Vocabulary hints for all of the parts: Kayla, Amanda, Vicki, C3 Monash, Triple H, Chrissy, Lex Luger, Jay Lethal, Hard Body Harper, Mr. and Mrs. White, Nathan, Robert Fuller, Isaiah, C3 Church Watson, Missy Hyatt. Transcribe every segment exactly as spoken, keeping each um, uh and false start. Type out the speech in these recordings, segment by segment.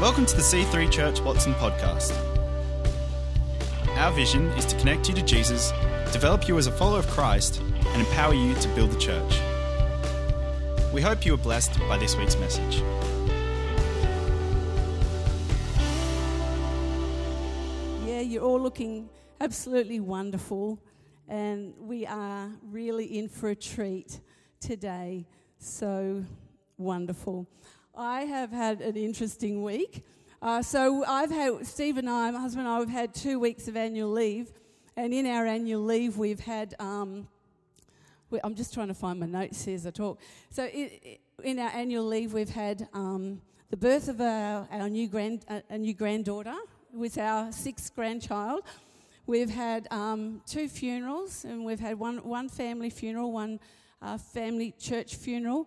Welcome to the C three Church Watson podcast. Our vision is to connect you to Jesus, develop you as a follower of Christ, and empower you to build the church. We hope you are blessed by this week's message. Yeah, you're all looking absolutely wonderful, and we are really in for a treat today. So wonderful. I have had an interesting week. Uh, so I've had, Steve and I, my husband and I, have had two weeks of annual leave. And in our annual leave, we've had, um, we, I'm just trying to find my notes here as I talk. So it, it, in our annual leave, we've had um, the birth of our, our new grand, uh, a new granddaughter with our sixth grandchild. We've had um, two funerals, and we've had one, one family funeral, one uh, family church funeral.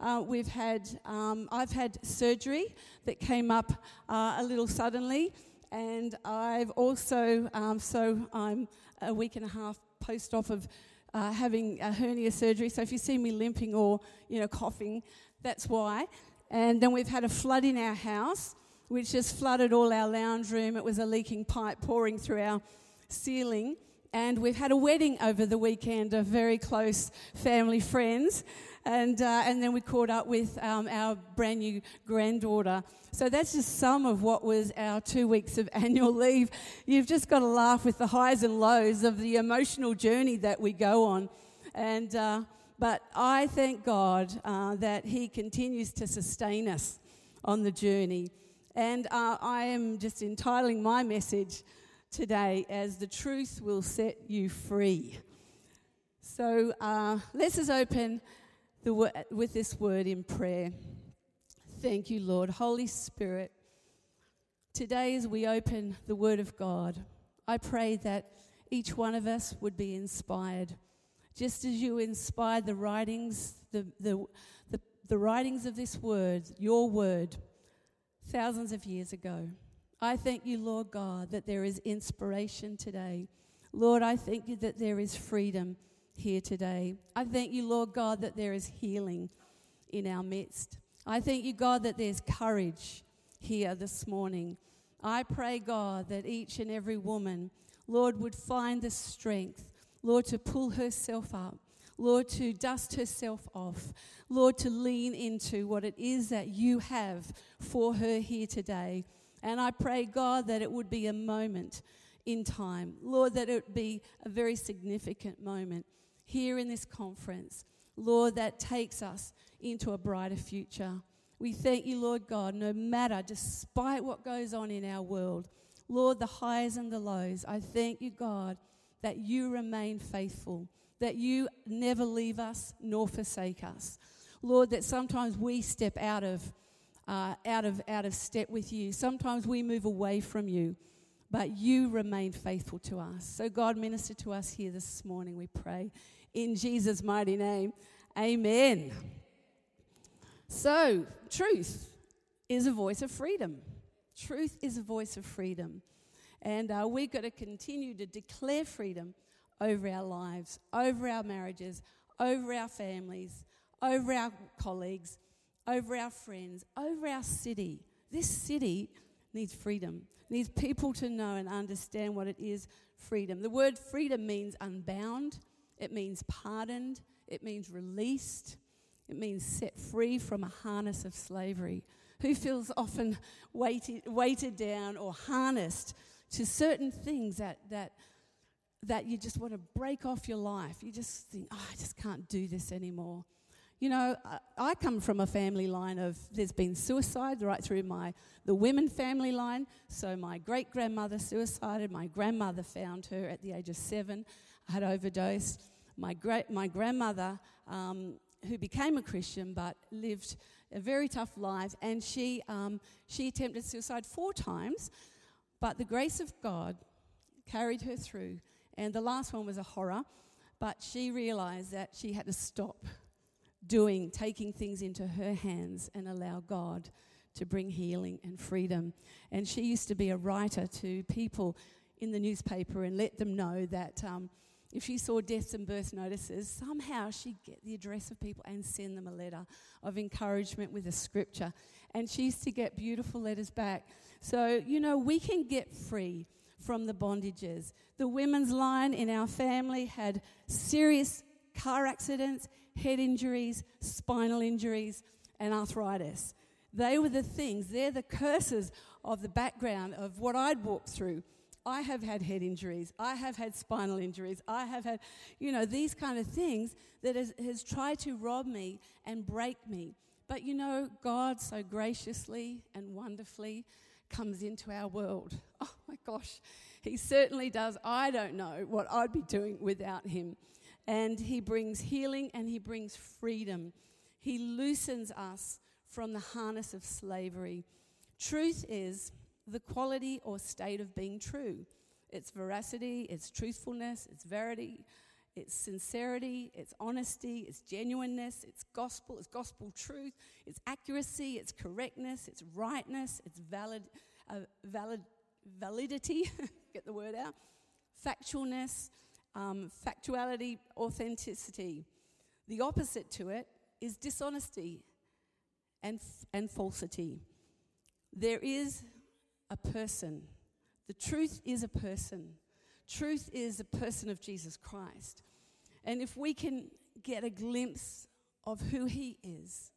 Uh, we've had, um, I've had surgery that came up uh, a little suddenly, and I've also, um, so I'm a week and a half post off of uh, having a hernia surgery. So if you see me limping or, you know, coughing, that's why. And then we've had a flood in our house, which just flooded all our lounge room. It was a leaking pipe pouring through our ceiling. And we've had a wedding over the weekend of very close family friends. And uh, and then we caught up with um, our brand new granddaughter. So that's just some of what was our two weeks of annual leave. You've just got to laugh with the highs and lows of the emotional journey that we go on. And uh, but I thank God uh, that He continues to sustain us on the journey. And uh, I am just entitling my message today as "The Truth Will Set You Free." So uh, let's just open The wor- with this word in prayer. Thank you, Lord. Holy Spirit, today as we open the Word of God, I pray that each one of us would be inspired. Just as you inspired the writings, the, the, the, the writings of this Word, your Word, thousands of years ago. I thank you, Lord God, that there is inspiration today. Lord, I thank you that there is freedom here today. I thank you, Lord God, that there is healing in our midst. I thank you, God, that there's courage here this morning. I pray, God, that each and every woman, Lord, would find the strength, Lord, to pull herself up, Lord, to dust herself off, Lord, to lean into what it is that you have for her here today. And I pray, God, that it would be a moment in time, Lord, that it be a very significant moment here in this conference, Lord, that takes us into a brighter future. We thank you, Lord God, no matter, despite what goes on in our world, Lord, the highs and the lows, I thank you, God, that you remain faithful, that you never leave us nor forsake us. Lord, that sometimes we step out of, uh, out of, out of step with you. Sometimes we move away from you, but you remain faithful to us. So God, minister to us here this morning, we pray. In Jesus' mighty name, amen. So, truth is a voice of freedom. Truth is a voice of freedom. And uh, we've got to continue to declare freedom over our lives, over our marriages, over our families, over our colleagues, over our friends, over our city. This city needs freedom, needs people to know and understand what it is, freedom. The word freedom means unbound, it means pardoned, it means released, it means set free from a harness of slavery. Who feels often weighted, weighted down or harnessed to certain things that, that, that you just want to break off your life? You just think, oh, I just can't do this anymore. You know, I come from a family line of, there's been suicide right through my, the women family line. So my great-grandmother suicided. My grandmother found her at the age of seven, had overdosed. My great, my grandmother, um, who became a Christian but lived a very tough life, and she, um, she attempted suicide four times, but the grace of God carried her through. And the last one was a horror, but she realised that she had to stop doing, taking things into her hands and allow God to bring healing and freedom. And she used to be a writer to people in the newspaper and let them know that um, if she saw deaths and birth notices, somehow she'd get the address of people and send them a letter of encouragement with a scripture. And she used to get beautiful letters back. So, you know, we can get free from the bondages. The women's line in our family had serious car accidents, head injuries, spinal injuries, and arthritis. They were the things, they're the curses of the background of what I'd walked through. I have had head injuries, I have had spinal injuries, I have had, you know, these kind of things that has, has tried to rob me and break me. But, you know, God so graciously and wonderfully comes into our world. Oh, my gosh, he certainly does. I don't know what I'd be doing without him. And he brings healing and he brings freedom. He loosens us from the harness of slavery. Truth is the quality or state of being true. It's veracity, it's truthfulness, it's verity, it's sincerity, it's honesty, it's genuineness, it's gospel, it's gospel truth, it's accuracy, it's correctness, it's rightness, it's valid, uh, valid validity, get the word out, factualness, um, factuality, authenticity. The opposite to it is dishonesty and f- and falsity. There is a person. The truth is a person. Truth is a person of Jesus Christ. And if we can get a glimpse of who he is,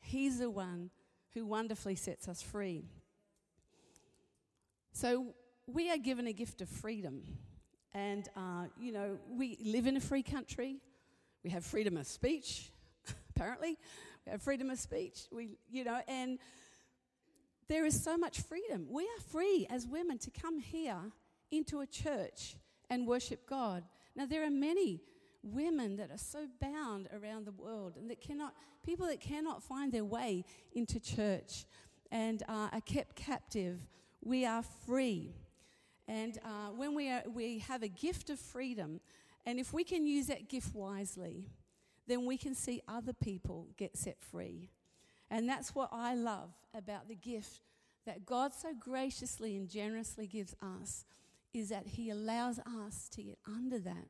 he's the one who wonderfully sets us free. So we are given a gift of freedom. And, uh, you know, we live in a free country. We have freedom of speech, apparently. We have freedom of speech. We, you know, and there is so much freedom. We are free as women to come here into a church and worship God. Now, there are many women that are so bound around the world and that cannot, people that cannot find their way into church and uh, are kept captive. We are free. And uh, when we are, we have a gift of freedom, and if we can use that gift wisely, then we can see other people get set free. And that's what I love about the gift that God so graciously and generously gives us, is that he allows us to get under that,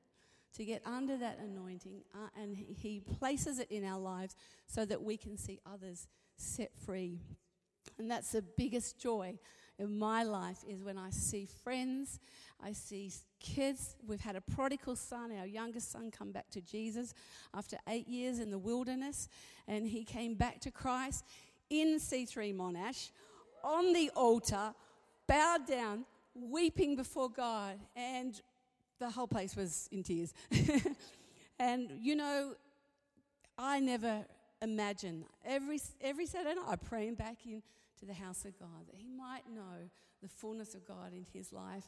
to get under that anointing, uh, and he places it in our lives so that we can see others set free. And that's the biggest joy in my life, is when I see friends, I see kids. We've had a prodigal son, our youngest son, come back to Jesus after eight years in the wilderness, and he came back to Christ in C three Monash, on the altar, bowed down, weeping before God, and the whole place was in tears. And, you know, I never imagined. Every, every Saturday night I pray him back in to the house of God, that he might know the fullness of God in his life.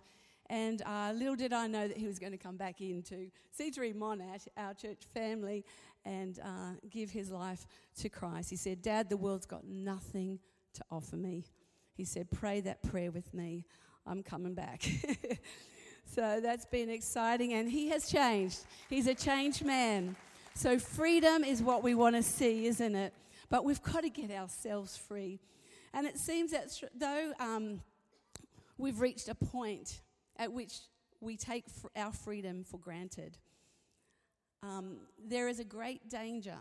And uh, little did I know that he was going to come back into C three Monash, our church family, and uh, give his life to Christ. He said, "Dad, the world's got nothing to offer me." He said, "Pray that prayer with me. I'm coming back." So that's been exciting, and he has changed. He's a changed man. So freedom is what we want to see, isn't it? But we've got to get ourselves free. And it seems that though um, we've reached a point at which we take fr- our freedom for granted, um, there is a great danger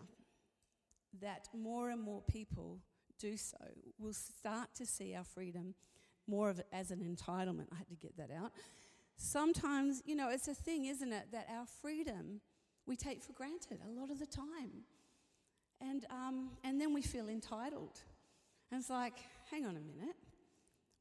that more and more people do so. We'll start to see our freedom more of it as an entitlement. I had to get that out. Sometimes, you know, it's a thing, isn't it, that our freedom we take for granted a lot of the time. And um, and then we feel entitled. And it's like, hang on a minute.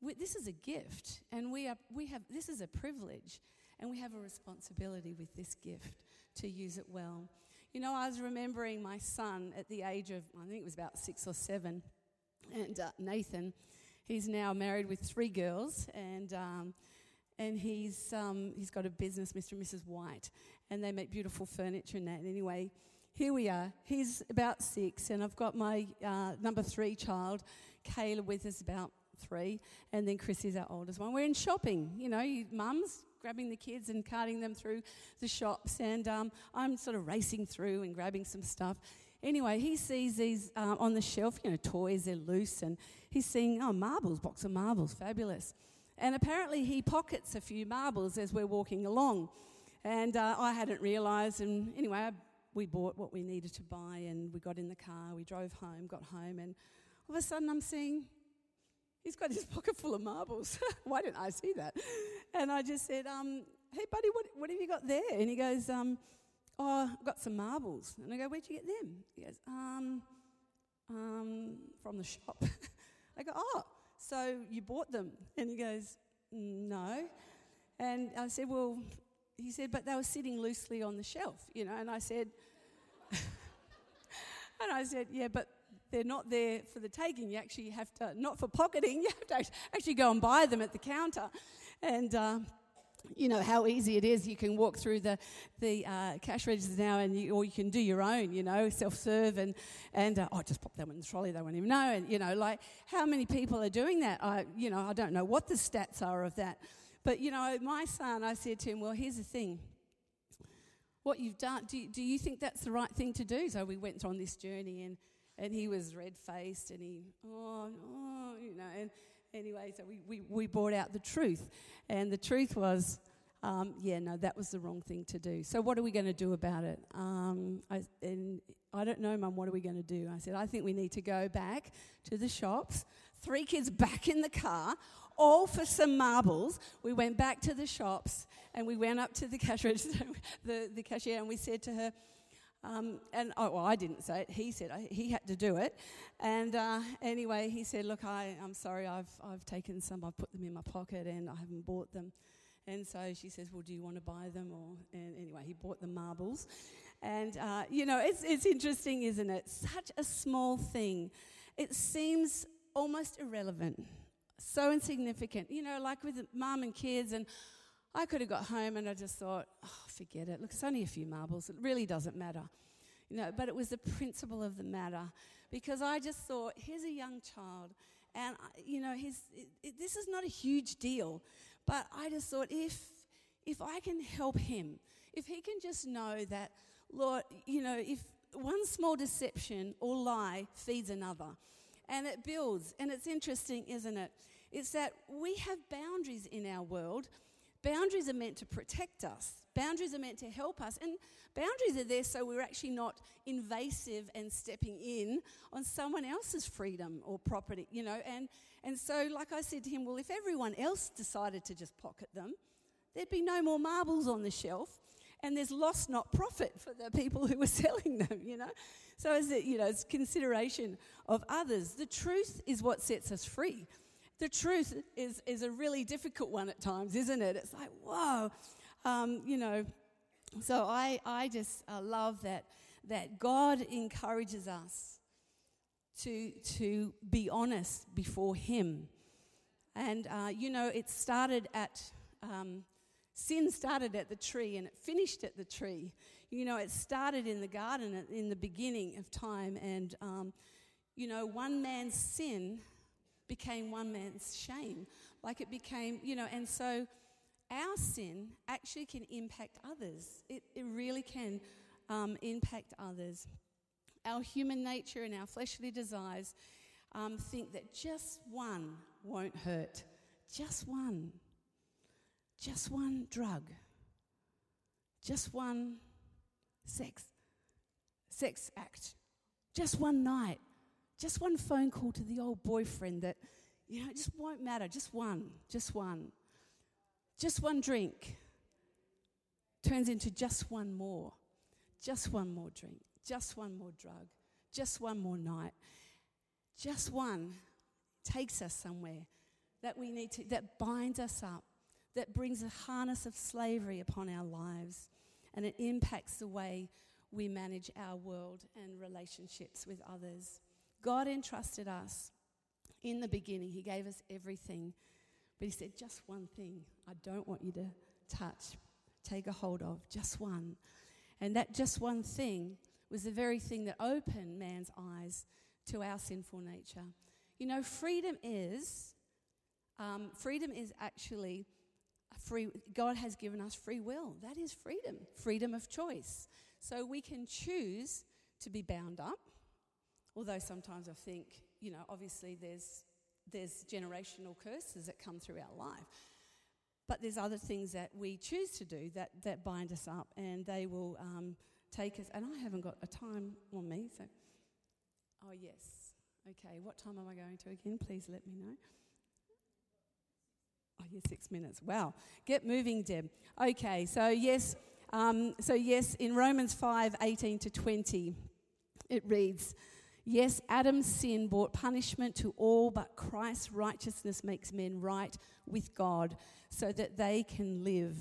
We, this is a gift, and we are we have this is a privilege, and we have a responsibility with this gift to use it well. You know, I was remembering my son at the age of, I think it was about six or seven, and uh, Nathan. He's now married with three girls, and um, and he's um, he's got a business, Mister and Missus White, and they make beautiful furniture and that. And anyway, here we are. He's about six, and I've got my uh, number three child, Kayla, with us, about three, and then Chrissy's our oldest one. We're in shopping, you know, you, mums grabbing the kids and carting them through the shops, and um, I'm sort of racing through and grabbing some stuff. Anyway, he sees these um, on the shelf, you know, toys, they're loose, and he's seeing, oh, marbles, box of marbles, fabulous. And apparently he pockets a few marbles as we're walking along. and uh, I hadn't realised. And anyway, I, we bought what we needed to buy, and we got in the car, we drove home, got home, and all of a sudden I'm seeing he's got his pocket full of marbles. Why didn't I see that? And I just said, um, hey, buddy, what, what have you got there? And he goes, um, oh, I've got some marbles. And I go, where'd you get them? He goes, um, um, from the shop. I go, oh, so you bought them? And he goes, no. And I said, well, he said, but they were sitting loosely on the shelf, you know. And I said, and I said, yeah, but they're not there for the taking. You actually have to, not for pocketing, you have to actually go and buy them at the counter. And uh, you know how easy it is. You can walk through the the uh, cash registers now, and you, or you can do your own, you know, self-serve, and and uh, oh, just pop that one in the trolley. They won't even know. And you know, like how many people are doing that? I, you know, I don't know what the stats are of that. But you know, my son, I said to him, well, here's the thing. What you've done? Do you, do you think that's the right thing to do? So we went on this journey, and. And he was red-faced, and he, oh, oh, you know. And anyway, so we, we, we brought out the truth. And the truth was, um, yeah, no, that was the wrong thing to do. So what are we going to do about it? Um, I, and I don't know, Mum, what are we going to do? I said, I think we need to go back to the shops. Three kids back in the car, all for some marbles. We went back to the shops, and we went up to the cash register, the, the cashier, and we said to her, Um, and oh, well, I didn't say it. He said I, he had to do it. And uh, anyway, he said, "Look, I, I'm sorry. I've I've taken some. I've put them in my pocket, and I haven't bought them." And so she says, "Well, do you want to buy them?" Or and anyway, he bought the marbles. And uh, you know, it's it's interesting, isn't it? Such a small thing. It seems almost irrelevant, so insignificant. You know, like with mum and kids and. I could have got home and I just thought, oh, forget it. Look, it's only a few marbles. It really doesn't matter. You know, but it was the principle of the matter, because I just thought, here's a young child and, you know, his, it, it, this is not a huge deal. But I just thought, if if I can help him, if he can just know that, Lord, you know, if one small deception or lie feeds another, and it builds. And it's interesting, isn't it? It's that we have boundaries in our world. Boundaries are meant to protect us. Boundaries are meant to help us. And boundaries are there so we're actually not invasive and stepping in on someone else's freedom or property, you know. And and so, like I said to him, well, if everyone else decided to just pocket them, there'd be no more marbles on the shelf, and there's loss, not profit, for the people who were selling them, you know. So, as it, you know, it's consideration of others. The truth is what sets us free. The truth is is a really difficult one at times, isn't it? It's like, whoa, um, you know. So I I just uh, love that that God encourages us to to be honest before Him, and uh, you know, it started at um, sin started at the tree and it finished at the tree. You know, it started in the garden in the beginning of time, and um, you know, one man's sin became one man's shame, like it became, you know, and so our sin actually can impact others. It, it really can um, impact others. Our human nature and our fleshly desires um, think that just one won't hurt, just one, just one drug, just one sex, sex act, just one night. Just one phone call to the old boyfriend that, you know, just won't matter. Just one, just one. Just one drink turns into just one more. Just one more drink. Just one more drug. Just one more night. Just one takes us somewhere that we need to, that binds us up, that brings a harness of slavery upon our lives, and it impacts the way we manage our world and relationships with others. God entrusted us in the beginning. He gave us everything. But He said, just one thing I don't want you to touch, take a hold of, just one. And that just one thing was the very thing that opened man's eyes to our sinful nature. You know, freedom is, um, freedom is actually, free. God has given us free will. That is freedom, freedom of choice. So we can choose to be bound up. Although sometimes I think, you know, obviously there's there's generational curses that come through our life. But there's other things that we choose to do that, that bind us up, and they will um, take us. And I haven't got a time on me, so... Oh, yes. Okay, what time am I going to again? Please let me know. Oh, yeah, six minutes. Wow. Get moving, Deb. Okay, so yes, um, so yes, in Romans five, eighteen to twenty, it reads, "Yes, Adam's sin brought punishment to all, but Christ's righteousness makes men right with God so that they can live.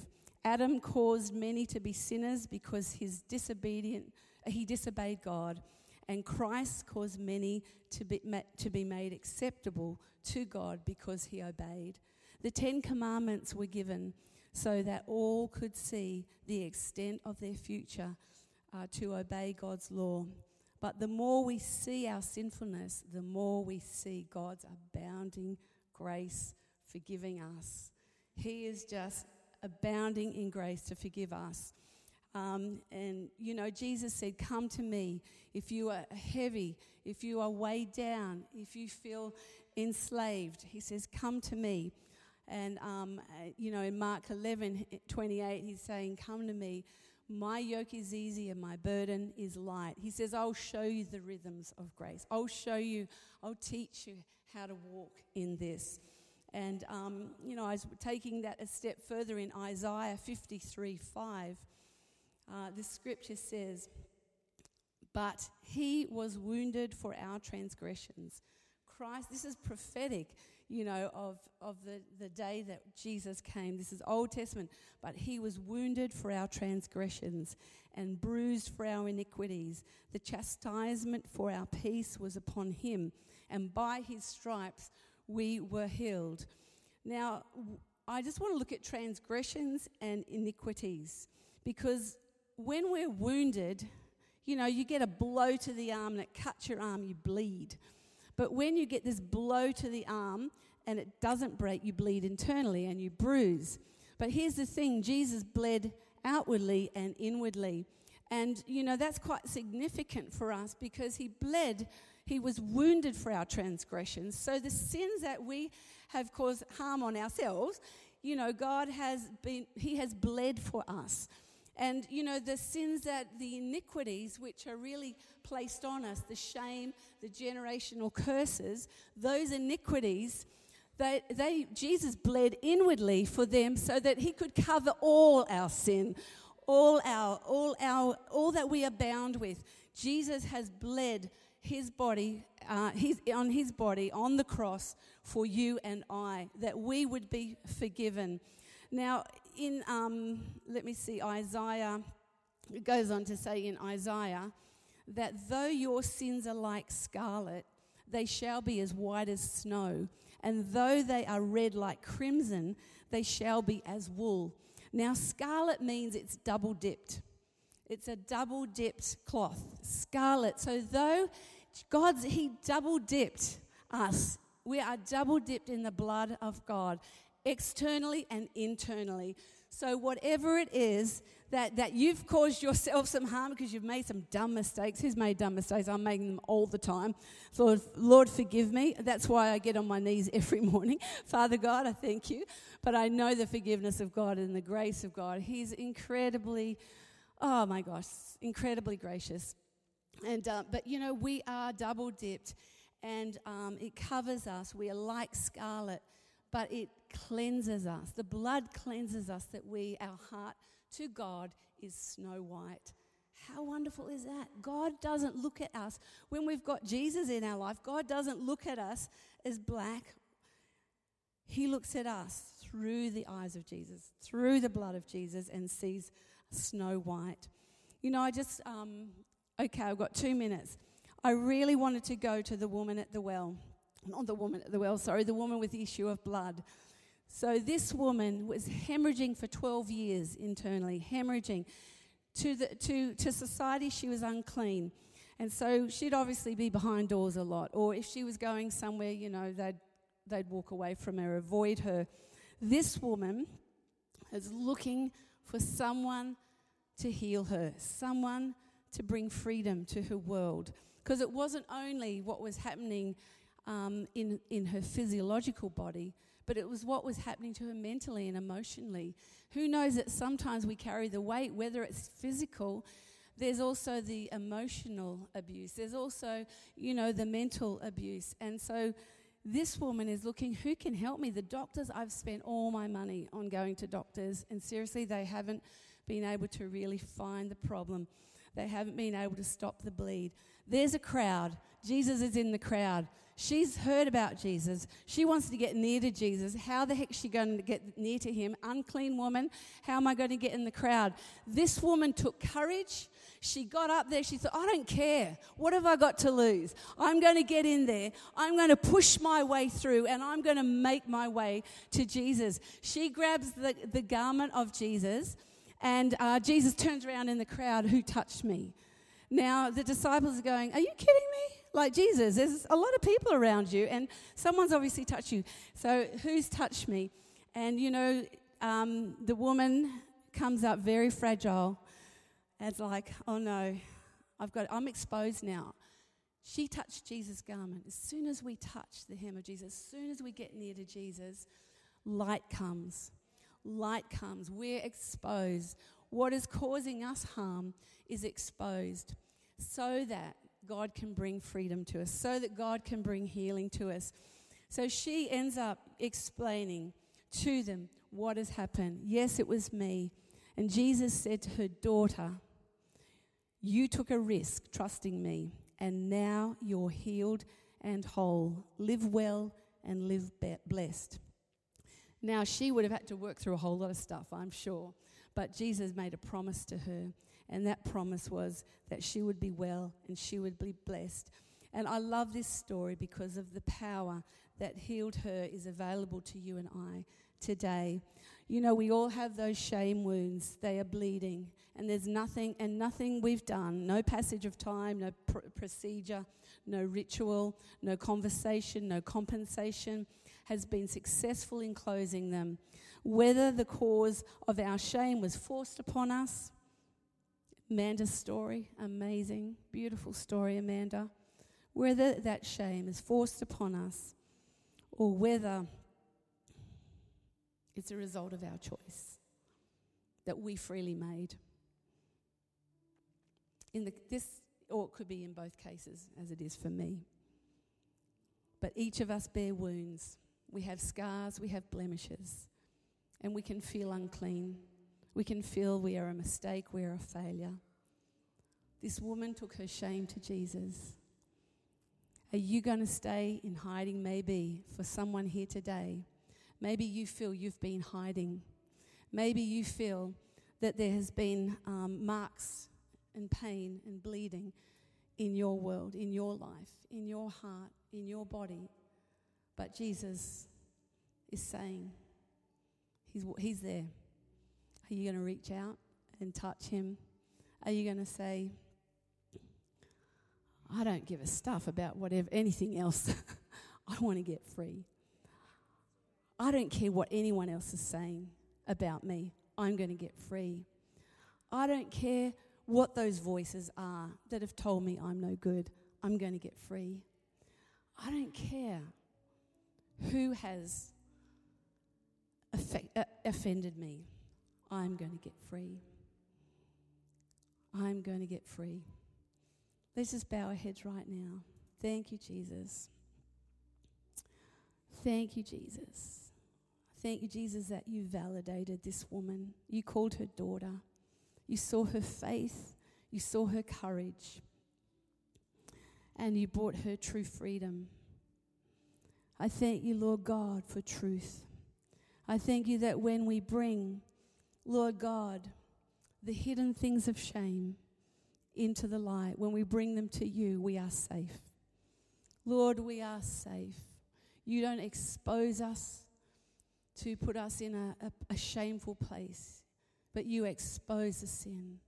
Adam caused many to be sinners because his disobedient, he disobeyed God. And Christ caused many to be, to be made acceptable to God because he obeyed. The Ten Commandments were given so that all could see the extent of their future uh, to obey God's law. But the more we see our sinfulness, the more we see God's abounding grace forgiving us." He is just abounding in grace to forgive us. Um, and, you know, Jesus said, "Come to me if you are heavy, if you are weighed down, if you feel enslaved." He says, "Come to me." And, um, you know, in Mark eleven, twenty-eight, he's saying, "Come to me. My yoke is easy and my burden is light." He says, "I'll show you the rhythms of grace. I'll show you, I'll teach you how to walk in this." And, um, you know, I was taking that a step further in Isaiah fifty-three, five. Uh, the scripture says, "But he was wounded for our transgressions." Christ, this is prophetic, you know, of, of the, the day that Jesus came. This is Old Testament. "But he was wounded for our transgressions and bruised for our iniquities. The chastisement for our peace was upon him, and by his stripes we were healed." Now, I just want to look at transgressions and iniquities, because when we're wounded, you know, you get a blow to the arm and it cuts your arm, you bleed. But when you get this blow to the arm and it doesn't break, you bleed internally and you bruise. But here's the thing, Jesus bled outwardly and inwardly. And, you know, that's quite significant for us, because he bled, he was wounded for our transgressions. So the sins that we have caused harm on ourselves, you know, God has been, he has bled for us. And, you know, the sins that, the iniquities which are really placed on us, the shame, the generational curses, those iniquities, they, they, Jesus bled inwardly for them so that he could cover all our sin, all our, all our, all that we are bound with. Jesus has bled his body, uh, his, on his body, on the cross for you and I, that we would be forgiven. Now, in, um, let me see, Isaiah, it goes on to say in Isaiah, that though your sins are like scarlet, they shall be as white as snow, and though they are red like crimson, they shall be as wool. Now, scarlet means it's double-dipped. It's a double-dipped cloth, scarlet. So though God's, he double-dipped us, we are double-dipped in the blood of God, externally and internally. So whatever it is that, that you've caused yourself some harm because you've made some dumb mistakes. Who's made dumb mistakes? I'm making them all the time. Lord, Lord, forgive me. That's why I get on my knees every morning. Father God, I thank you. But I know the forgiveness of God and the grace of God. He's incredibly... Oh my gosh, incredibly gracious. And uh, but you know, we are double-dipped, and um, it covers us. We are like scarlet, but it cleanses us. The blood cleanses us, that we, our heart to God is snow white. How wonderful is that? God doesn't look at us. When we've got Jesus in our life, God doesn't look at us as black. He looks at us through the eyes of Jesus, through the blood of Jesus, and sees snow white. You know, I just, um, okay, I've got two minutes. I really wanted to go to the woman at the well. Not the woman at the well, sorry, the woman with the issue of blood. So this woman was hemorrhaging for twelve years internally, hemorrhaging. To the, to, to society, she was unclean. And so she'd obviously be behind doors a lot. Or if she was going somewhere, you know, they'd, they'd walk away from her, avoid her. This woman is looking for someone to heal her, someone to bring freedom to her world. Because it wasn't only what was happening um, in, in her physiological body, but it was what was happening to her mentally and emotionally. Who knows that sometimes we carry the weight, whether it's physical. There's also the emotional abuse. There's also, you know, the mental abuse. And so this woman is looking, who can help me? The doctors, I've spent all my money on going to doctors, and seriously, they haven't been able to really find the problem. They haven't been able to stop the bleed. There's a crowd. Jesus is in the crowd. She's heard about Jesus. She wants to get near to Jesus. How the heck is she going to get near to him? Unclean woman, how am I going to get in the crowd? This woman took courage. She got up there. She thought, I don't care. What have I got to lose? I'm going to get in there. I'm going to push my way through, and I'm going to make my way to Jesus. She grabs the, the garment of Jesus, and uh, Jesus turns around in the crowd, who touched me? Now, the disciples are going, are you kidding me? Like, Jesus, there's a lot of people around you, and someone's obviously touched you. So who's touched me? And, you know, um, the woman comes up very fragile. It's like, oh, no, I've got, I'm exposed now. She touched Jesus' garment. As soon as we touch the hem of Jesus, as soon as we get near to Jesus, light comes. Light comes. We're exposed. What is causing us harm is exposed, so that God can bring freedom to us, so that God can bring healing to us. So she ends up explaining to them what has happened. Yes, it was me. And Jesus said to her, daughter, you took a risk trusting me, and now you're healed and whole. Live well and live be- blessed. Now, she would have had to work through a whole lot of stuff, I'm sure. But Jesus made a promise to her, and that promise was that she would be well and she would be blessed. And I love this story because of the power that healed her is available to you and I today. You know, we all have those shame wounds. They are bleeding, and there's nothing and nothing we've done, no passage of time, no pr- procedure, no ritual, no conversation, no compensation, has been successful in closing them. Whether the cause of our shame was forced upon us. Amanda's story, amazing, beautiful story, Amanda. Whether that shame is forced upon us, or whether it's a result of our choice that we freely made. In the, this, or it could be in both cases, as it is for me. But each of us bear wounds. We have scars, we have blemishes, and we can feel unclean. We can feel we are a mistake, we are a failure. This woman took her shame to Jesus. Are you going to stay in hiding? Maybe for someone here today, maybe you feel you've been hiding. Maybe you feel that there has been um, marks and pain and bleeding in your world, in your life, in your heart, in your body. But Jesus is saying, He's He's there. Are you going to reach out and touch him? Are you going to say, I don't give a stuff about whatever anything else. I want to get free. I don't care what anyone else is saying about me. I'm going to get free. I don't care what those voices are that have told me I'm no good. I'm going to get free. I don't care who has affect, uh, offended me. I'm going to get free. I'm going to get free. Let's just bow our heads right now. Thank you, Jesus. Thank you, Jesus. Thank you, Jesus, that you validated this woman. You called her daughter. You saw her faith. You saw her courage. And you brought her true freedom. I thank you, Lord God, for truth. I thank you that when we bring, Lord God, the hidden things of shame into the light, when we bring them to you, we are safe. Lord, we are safe. You don't expose us to put us in a, a, a shameful place, but you expose the sin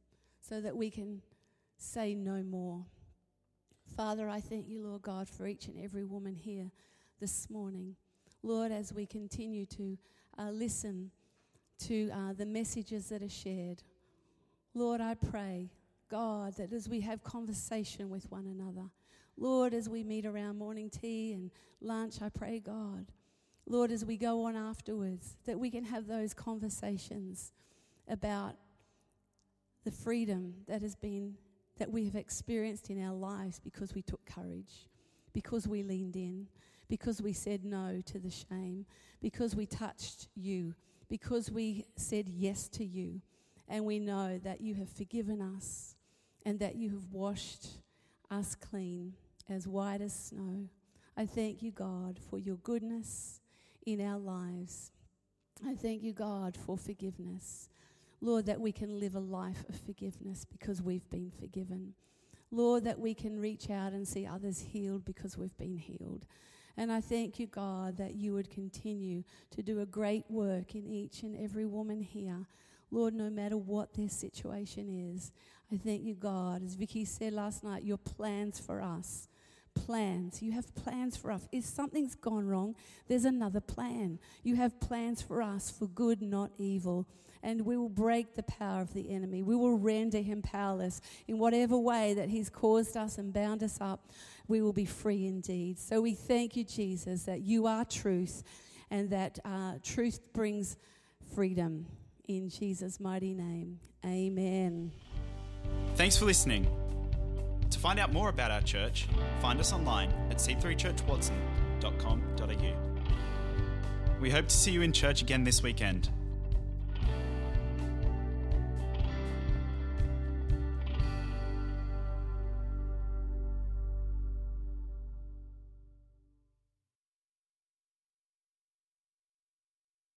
so that we can say no more. Father, I thank you, Lord God, for each and every woman here this morning. Lord, as we continue to uh, listen to uh, the messages that are shared, Lord, I pray, God, that as we have conversation with one another, Lord, as we meet around morning tea and lunch, I pray, God, Lord, as we go on afterwards, that we can have those conversations about the freedom that has been, that we have experienced in our lives because we took courage, because we leaned in, because we said no to the shame, because we touched you, because we said yes to you. And we know that you have forgiven us and that you have washed us clean as white as snow. I thank you, God, for your goodness in our lives. I thank you, God, for forgiveness. Lord, that we can live a life of forgiveness because we've been forgiven. Lord, that we can reach out and see others healed because we've been healed. And I thank you, God, that you would continue to do a great work in each and every woman here. Lord, no matter what their situation is, I thank you, God. As Vicki said last night, your plans for us, plans. You have plans for us. If something's gone wrong, there's another plan. You have plans for us for good, not evil. And we will break the power of the enemy. We will render him powerless in whatever way that he's caused us and bound us up. We will be free indeed. So we thank you, Jesus, that you are truth and that uh, truth brings freedom. In Jesus' mighty name, amen. Thanks for listening. To find out more about our church, find us online at c three church watson dot com dot a u. We hope to see you in church again this weekend.